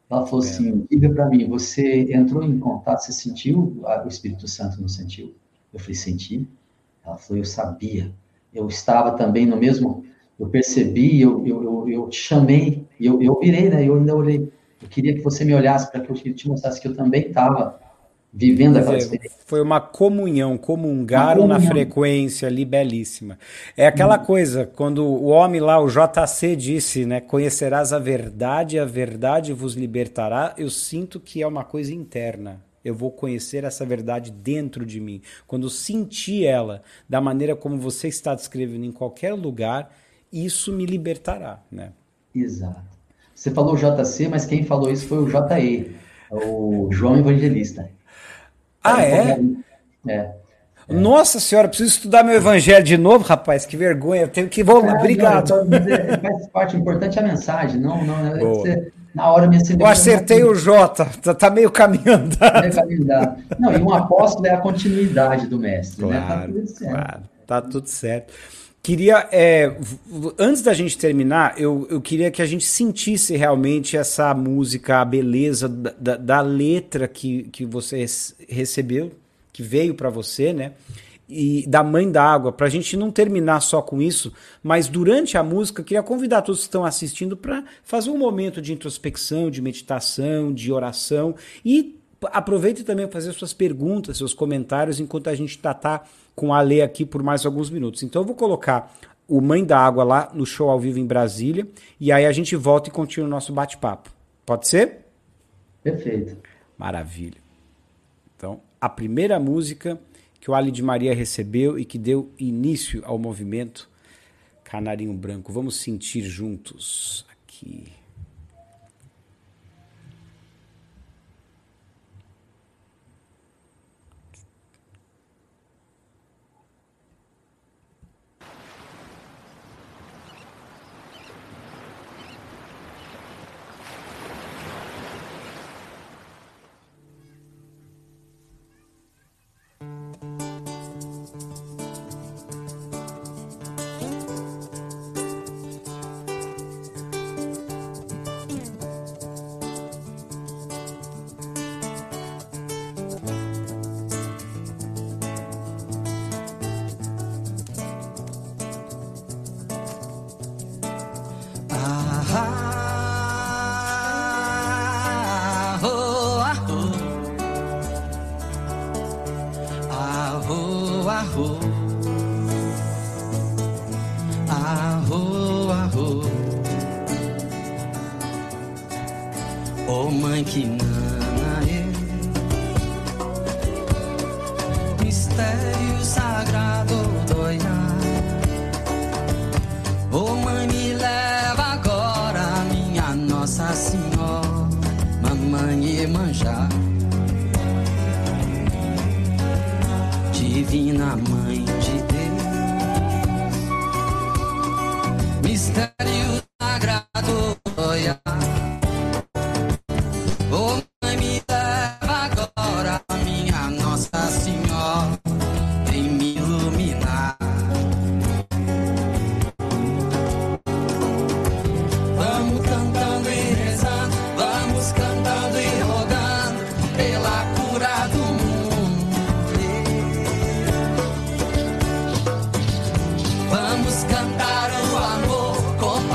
Ela falou assim, diga para mim, você entrou em contato, você sentiu o Espírito Santo, não sentiu? Eu falei, senti. Ela falou, eu sabia. Eu estava também no mesmo, eu percebi, eu te chamei, eu virei, né? Eu ainda olhei. Eu queria que você me olhasse para que eu te mostrasse que eu também estava vivendo aquela experiência. Foi uma comunhão, comungaram na frequência ali, belíssima. É aquela coisa, quando o homem lá, o JC disse, né, conhecerás a verdade vos libertará, eu sinto que é uma coisa interna. Eu vou conhecer essa verdade dentro de mim. Quando sentir ela, da maneira como você está descrevendo em qualquer lugar, isso me libertará, né? Exato. Você falou JC, mas quem falou isso foi o JE, o João Evangelista. Ah, é? É. Nossa senhora, preciso estudar meu evangelho de novo, rapaz, que vergonha, eu tenho que voltar, obrigado. Faz parte, o importante é a mensagem, não você, na hora me acendeu. Eu acertei o Jota, tá meio caminho andado. Não, e um apóstolo é a continuidade do mestre, claro, né? Tá tudo certo. Tá tudo certo. Queria, antes da gente terminar, eu queria que a gente sentisse realmente essa música, a beleza da letra que você recebeu, que veio para você, né? E da Mãe d'água, para a gente não terminar só com isso, mas durante a música, eu queria convidar todos que estão assistindo para fazer um momento de introspecção, de meditação, de oração, e aproveite também para fazer suas perguntas, seus comentários, enquanto a gente está com a Ale aqui por mais alguns minutos. Então eu vou colocar o Mãe d'água lá no show ao vivo em Brasília, e aí a gente volta e continua o nosso bate-papo. Pode ser? Perfeito. Maravilha. Então, a primeira música que o Ale de Maria recebeu e que deu início ao movimento Canarinho Branco. Vamos sentir juntos aqui. Vamos cantar o amor com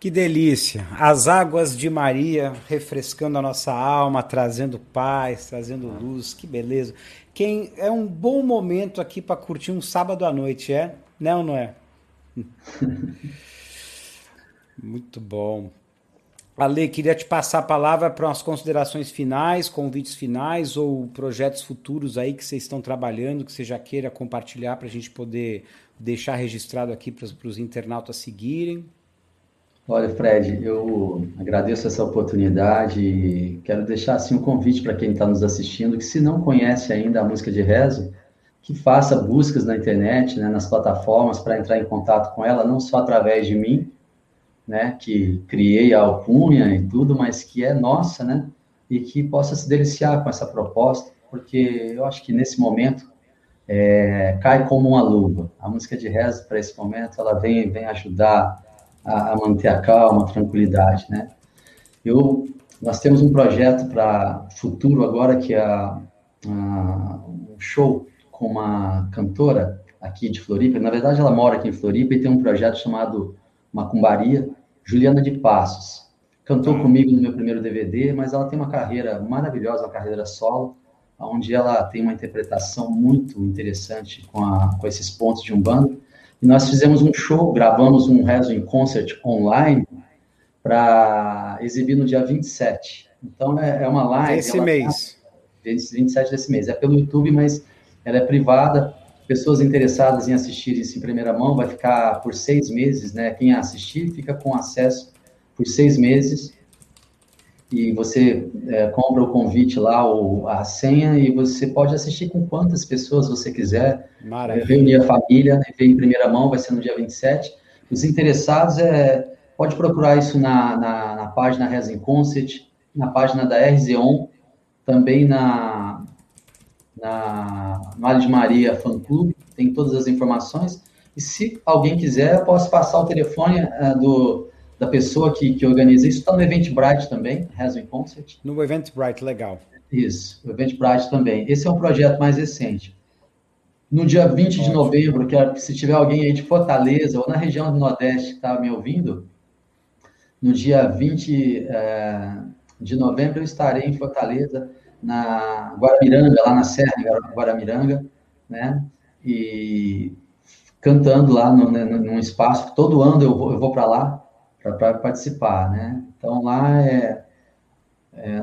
Que delícia! As águas de Maria refrescando a nossa alma, trazendo paz, trazendo luz, que beleza! Quem é um bom momento aqui para curtir um sábado à noite, é? Não, não é? Muito bom. Ale, queria te passar a palavra para umas considerações finais, convites finais ou projetos futuros aí que vocês estão trabalhando, que você já queira compartilhar para a gente poder deixar registrado aqui para os internautas seguirem. Olha, Fred, eu agradeço essa oportunidade e quero deixar assim, um convite para quem está nos assistindo, que se não conhece ainda a música de rezo, que faça buscas na internet, né, nas plataformas, para entrar em contato com ela, não só através de mim, né, que criei a alcunha e tudo, mas que é nossa, né, e que possa se deliciar com essa proposta, porque eu acho que nesse momento cai como uma luva. A música de rezo, para esse momento, ela vem ajudar a manter a calma, a tranquilidade, né? Nós temos um projeto para futuro agora, que é um show com uma cantora aqui de Floripa. Na verdade, ela mora aqui em Floripa e tem um projeto chamado Macumbaria, Juliana de Passos. Cantou comigo no meu primeiro DVD, mas ela tem uma carreira maravilhosa, uma carreira solo, onde ela tem uma interpretação muito interessante com esses pontos de Umbanda. E nós fizemos um show, gravamos um Reza in Concert online para exibir no dia 27. Então, é uma live... Esse mês. 27 desse mês. É pelo YouTube, mas ela é privada. Pessoas interessadas em assistir isso em primeira mão vai ficar por 6 meses, né? Quem assistir fica com acesso por 6 meses. E você compra o convite lá, ou a senha, e você pode assistir com quantas pessoas você quiser. Maravilha. Reunir a família, ver em primeira mão, vai ser no dia 27. Os interessados, pode procurar isso na página Reza in Concert, na página da RZON, também no Ale de Maria Fan Club, tem todas as informações. E se alguém quiser, eu posso passar o telefone da pessoa que organiza isso. Está no Eventbrite também, Reza in Concert. No Eventbrite, legal. Isso, o Eventbrite também. Esse é um projeto mais recente. No dia 20 de novembro, que se tiver alguém aí de Fortaleza ou na região do Nordeste que está me ouvindo, no dia 20 de novembro eu estarei em Fortaleza, na Guaramiranga, lá na Serra de Guaramiranga, né? E cantando lá num espaço. Todo ano eu vou para lá, para participar, né? Então, lá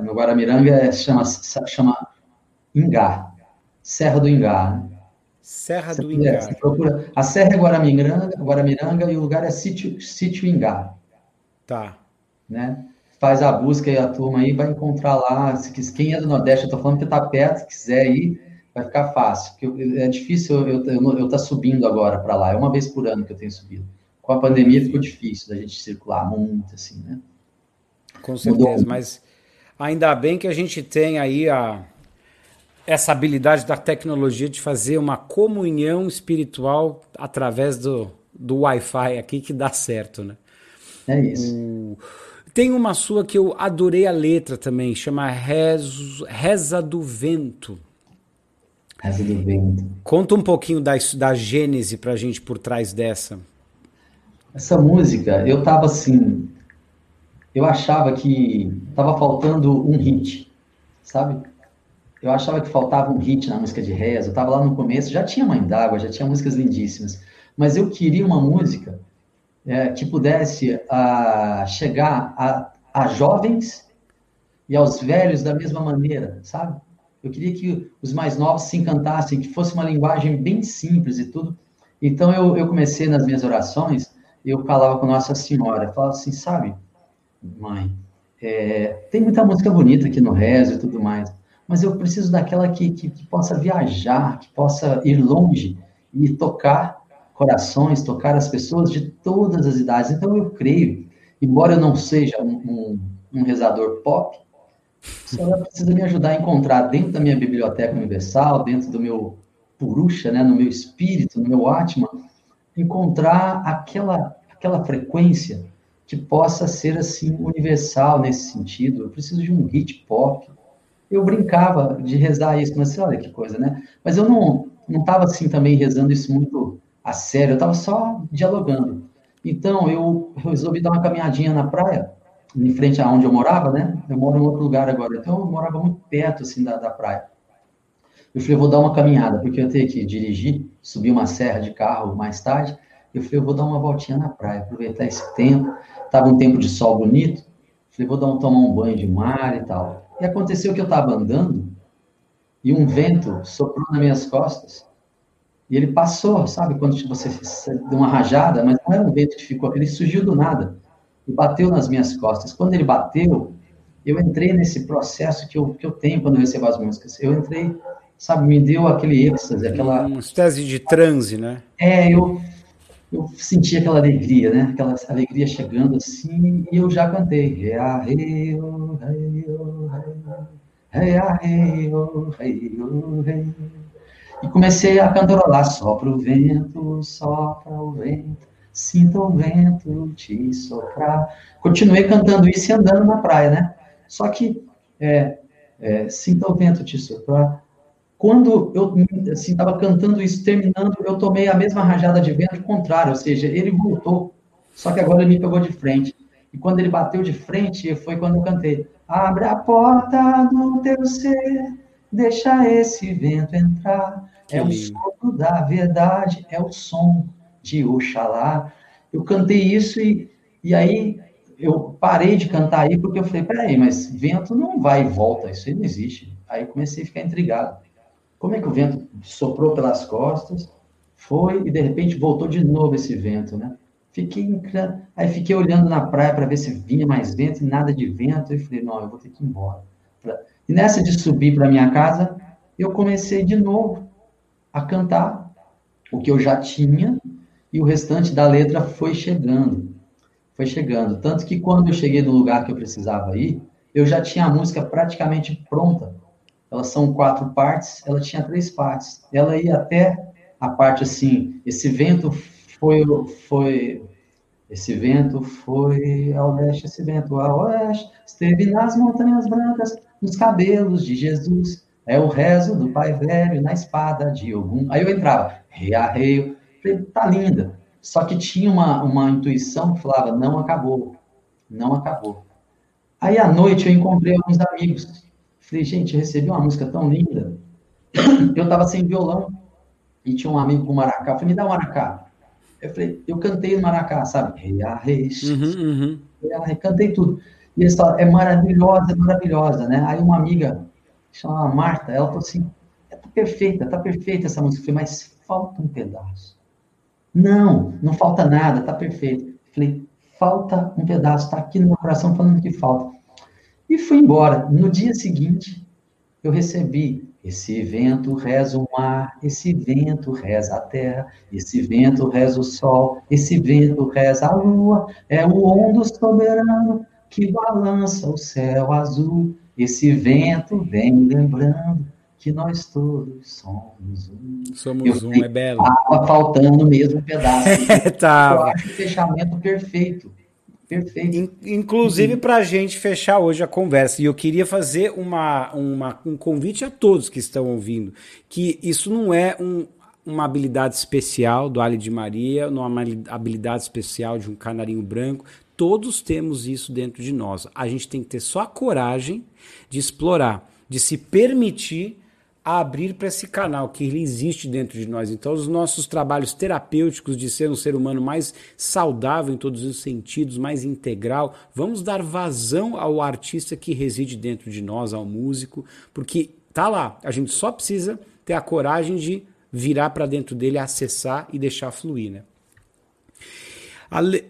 no Guaramiranga chama Ingá, Serra do Ingá, né? Serra do Ingá. Você procura, a serra é Guaramiranga e o lugar é Sítio Ingá. Tá. Né? Faz a busca e a turma aí vai encontrar lá. Se quem é do Nordeste, eu tô falando que tá perto, se quiser ir, vai ficar fácil. Porque é difícil eu tá subindo agora para lá. É uma vez por ano que eu tenho subido. Com a pandemia ficou difícil da gente circular muito, assim, né? Com certeza, mas ainda bem que a gente tem aí essa habilidade da tecnologia de fazer uma comunhão espiritual através do Wi-Fi aqui, que dá certo, né? É isso. Tem uma sua que eu adorei a letra também, chama Reza do Vento. Reza do Vento. Conta um pouquinho da gênese pra gente por trás dessa. Essa música, eu estava assim, eu achava que estava faltando um hit, sabe? Eu achava que faltava um hit na música de rezo. Eu estava lá no começo, já tinha Mãe d'água, já tinha músicas lindíssimas, mas eu queria uma música que pudesse chegar a jovens e aos velhos da mesma maneira, sabe? Eu queria que os mais novos se encantassem, que fosse uma linguagem bem simples e tudo. Então eu comecei nas minhas orações... Eu falava com Nossa Senhora, falava assim, sabe, mãe, tem muita música bonita aqui no rezo e tudo mais, mas eu preciso daquela que possa viajar, que possa ir longe e tocar corações, tocar as pessoas de todas as idades. Então eu creio, embora eu não seja um rezador pop, a senhora precisa me ajudar a encontrar dentro da minha biblioteca universal, dentro do meu purusha, né, no meu espírito, no meu atma, encontrar aquela frequência que possa ser, assim, universal nesse sentido. Eu preciso de um hit pop. Eu brincava de rezar isso, mas olha que coisa, né? Mas eu não estava, assim, também rezando isso muito a sério, eu estava só dialogando. Então, eu resolvi dar uma caminhadinha na praia, em frente a onde eu morava, né? Eu moro em outro lugar agora, então eu morava muito perto, assim, da praia. Eu falei, eu vou dar uma caminhada, porque eu tenho que dirigir, subir uma serra de carro mais tarde. Eu falei, eu vou dar uma voltinha na praia, aproveitar esse tempo. Estava um tempo de sol bonito. Eu falei, vou tomar um banho de mar e tal. E aconteceu que eu estava andando e um vento soprou nas minhas costas. E ele passou, sabe? Quando você deu uma rajada, mas não era um vento que ficou, ele surgiu do nada. E bateu nas minhas costas. Quando ele bateu, eu entrei nesse processo que eu tenho quando eu recebo as músicas. Eu entrei... Sabe, me deu aquele êxtase, aquela... Uma espécie de transe, né? É, eu senti aquela alegria, né? Aquela alegria chegando assim, e eu já cantei. E comecei a cantarolar. Sopra o vento, sopra o vento, sinta o vento te soprar. Continuei cantando isso e andando na praia, né? Só que, sinta o vento te soprar... Quando eu estava cantando isso, terminando, eu tomei a mesma rajada de vento contrário, ou seja, ele voltou, só que agora ele me pegou de frente. E quando ele bateu de frente, foi quando eu cantei. Abre a porta do teu ser, deixa esse vento entrar. É o som da verdade, é o som de Oxalá. Eu cantei isso e aí eu parei de cantar aí, porque eu falei, peraí, mas vento não vai e volta, isso aí não existe. Aí comecei a ficar intrigado. Como é que o vento soprou pelas costas, foi e de repente voltou de novo esse vento, né? Aí fiquei olhando na praia para ver se vinha mais vento e nada de vento. E falei, não, eu vou ter que ir embora. E nessa de subir para minha casa, eu comecei de novo a cantar o que eu já tinha e o restante da letra foi chegando. Foi chegando. Tanto que quando eu cheguei no lugar que eu precisava ir, eu já tinha a música praticamente pronta. Elas são 4 partes, ela tinha 3 partes. Ela ia até a parte assim, esse vento foi ao leste, esse vento a oeste, esteve nas montanhas brancas, nos cabelos de Jesus, é o rezo do Pai Velho, na espada de Ogum. Aí eu entrava, rearreio, falei, tá linda. Só que tinha uma intuição que falava, não acabou, não acabou. Aí à noite eu encontrei alguns amigos. Falei, gente, eu recebi uma música tão linda. Eu estava sem violão e tinha um amigo com maracá. Eu falei, me dá um maracá. Eu falei, eu cantei no maracá, sabe? Cantei tudo. E eles falaram, é maravilhosa, né? Aí uma amiga, chamava Marta, ela falou assim, tá perfeita essa música. Eu falei, mas falta um pedaço. Não falta nada, tá perfeito. Eu falei, falta um pedaço, tá aqui no meu coração falando que falta. E fui embora. No dia seguinte, eu recebi, esse vento reza o mar, esse vento reza a terra, esse vento reza o sol, esse vento reza a lua, é o ondo soberano que balança o céu azul, esse vento vem lembrando que nós todos somos um. Somos um, é belo. Estava faltando mesmo um pedaço. Eu acho o fechamento perfeito. Perfeito. Inclusive para a gente fechar hoje a conversa, e eu queria fazer um convite a todos que estão ouvindo, que isso não é uma habilidade especial do Ale de Maria, não é uma habilidade especial de um canarinho branco, todos temos isso dentro de nós, a gente tem que ter só a coragem de explorar, de se permitir a abrir para esse canal que ele existe dentro de nós. Então, os nossos trabalhos terapêuticos de ser um ser humano mais saudável em todos os sentidos, mais integral, vamos dar vazão ao artista que reside dentro de nós, ao músico, porque tá lá, a gente só precisa ter a coragem de virar para dentro dele, acessar e deixar fluir, né?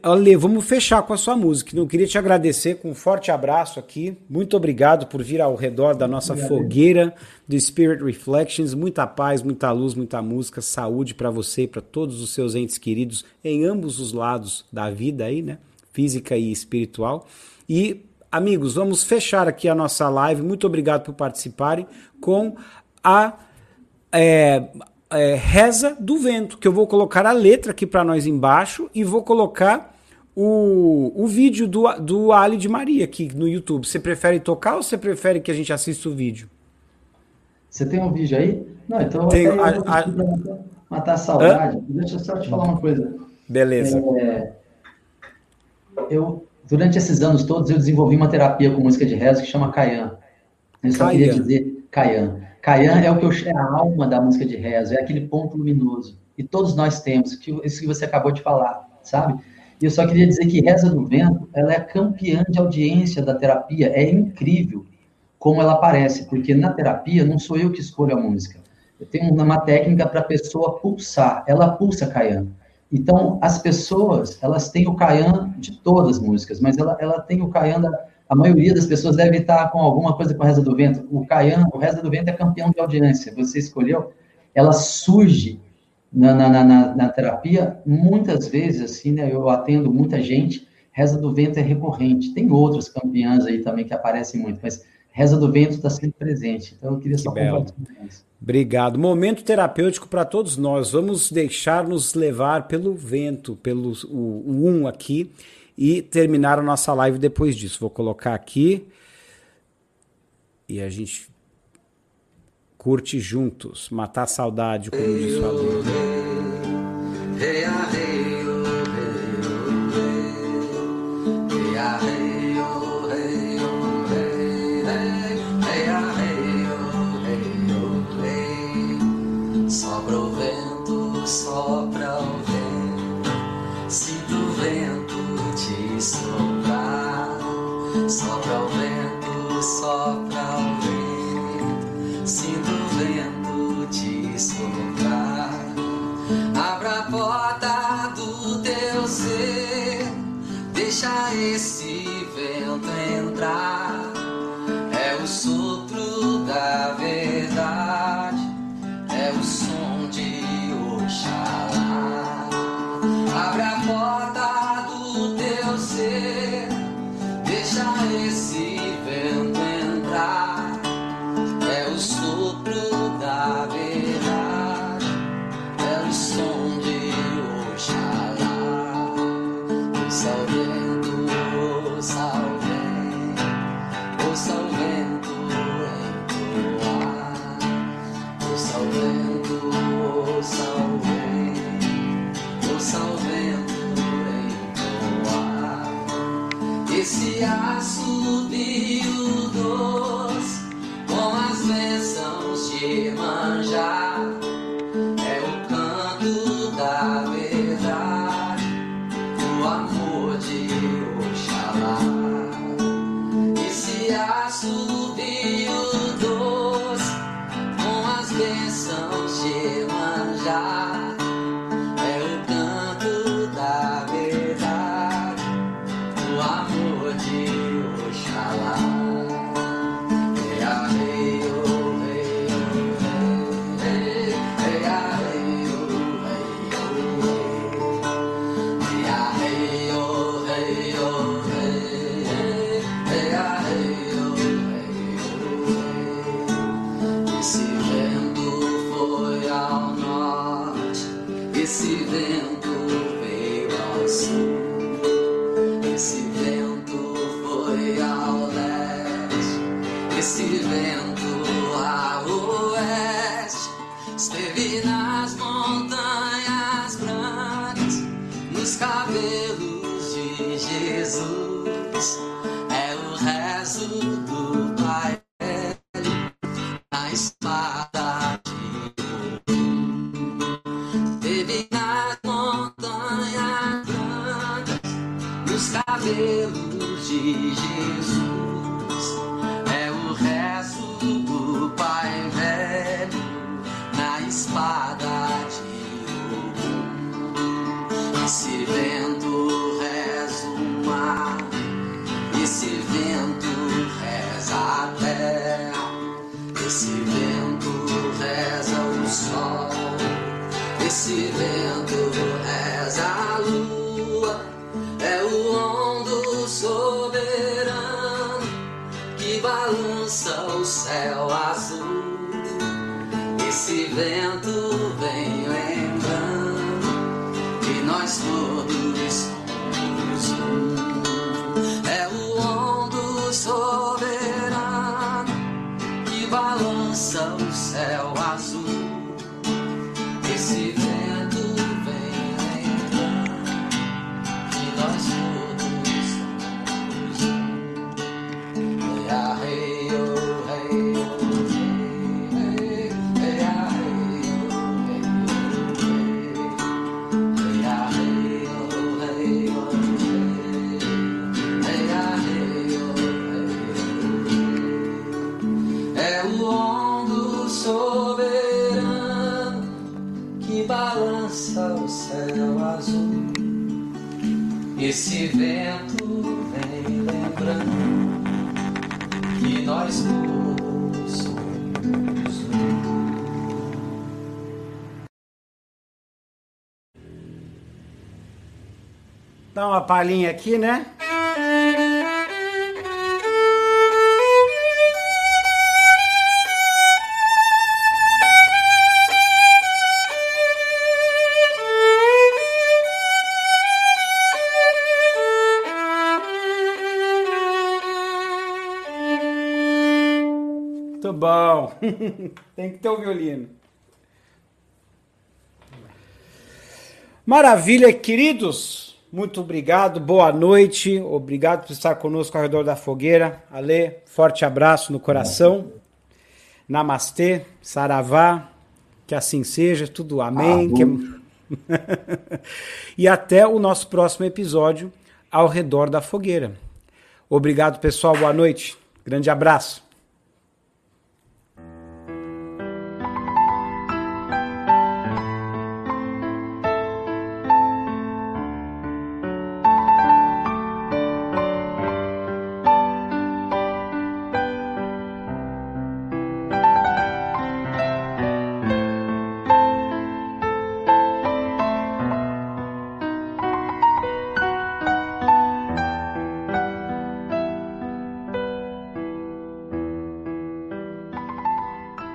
Ale, vamos fechar com a sua música. Eu queria te agradecer com um forte abraço aqui. Muito obrigado por vir ao redor da nossa fogueira do Spirit Reflections. Muita paz, muita luz, muita música, saúde para você e para todos os seus entes queridos em ambos os lados da vida aí, né? Física e espiritual. E, amigos, vamos fechar aqui a nossa live. Muito obrigado por participarem com a... Reza do Vento, que eu vou colocar a letra aqui para nós embaixo e vou colocar o vídeo do Ale de Maria aqui no YouTube. Você prefere tocar ou você prefere que a gente assista o vídeo? Você tem um vídeo aí? Não, então eu vou matar a saudade. Deixa eu só te falar uma coisa. Beleza. Durante esses anos todos, eu desenvolvi uma terapia com música de rezo que chama Caian. Eu só queria dizer Caian. Caian é o que eu chamo a alma da música de rezo, é aquele ponto luminoso. E todos nós temos, isso que você acabou de falar, sabe? E eu só queria dizer que Reza do Vento, ela é campeã de audiência da terapia. É incrível como ela aparece, porque na terapia não sou eu que escolho a música. Eu tenho uma técnica para a pessoa pulsar, ela pulsa Caian. Então, as pessoas, elas têm o Caian de todas as músicas, mas ela tem o Caian, a maioria das pessoas deve estar com alguma coisa com a Reza do Vento. O Caian, o Reza do Vento é campeão de audiência, você escolheu, ela surge na terapia, muitas vezes, assim, né, eu atendo muita gente, Reza do Vento é recorrente, tem outros campeãs aí também que aparecem muito, mas Reza do Vento está sempre presente, então eu queria só compartilhar isso. Obrigado. Momento terapêutico para todos nós. Vamos deixar-nos levar pelo vento, pelo aqui, e terminar a nossa live depois disso. Vou colocar aqui e a gente curte juntos. Matar a saudade, como diz o aluno. Sopra o vento, sopra o vento, se do vento te soprar. Sopra o vento, sopra o vento, se do vento te soprar. Abra a porta do teu ser, deixa esse vento entrar. É o sopro da verdade, é o som de Oxalá. Abre a porta do teu ser, deixa esse vento entrar. É o sopro da verdade, é o som de Oxalá. Ouça o vento, ouça o vento, ouça o vento entoar. Ouça o vento. Ouça o vento entoar. Esse assobio doce com as bênçãos de Iemanjá é o canto da verdade, o amor de Oxalá. Esse assobio doce com as bênçãos de Iemanjá. Esse vento vem lembrando que nós todos raso. Esse vento vem lembrando que nós todos somos um. Dá uma palhinha aqui, né? Bom, tem que ter o violino. Maravilha, queridos. Muito obrigado, boa noite. Obrigado por estar conosco ao redor da fogueira. Ale, forte abraço no coração. Namastê, saravá, que assim seja, tudo amém. E até o nosso próximo episódio ao redor da fogueira. Obrigado, pessoal, boa noite. Grande abraço.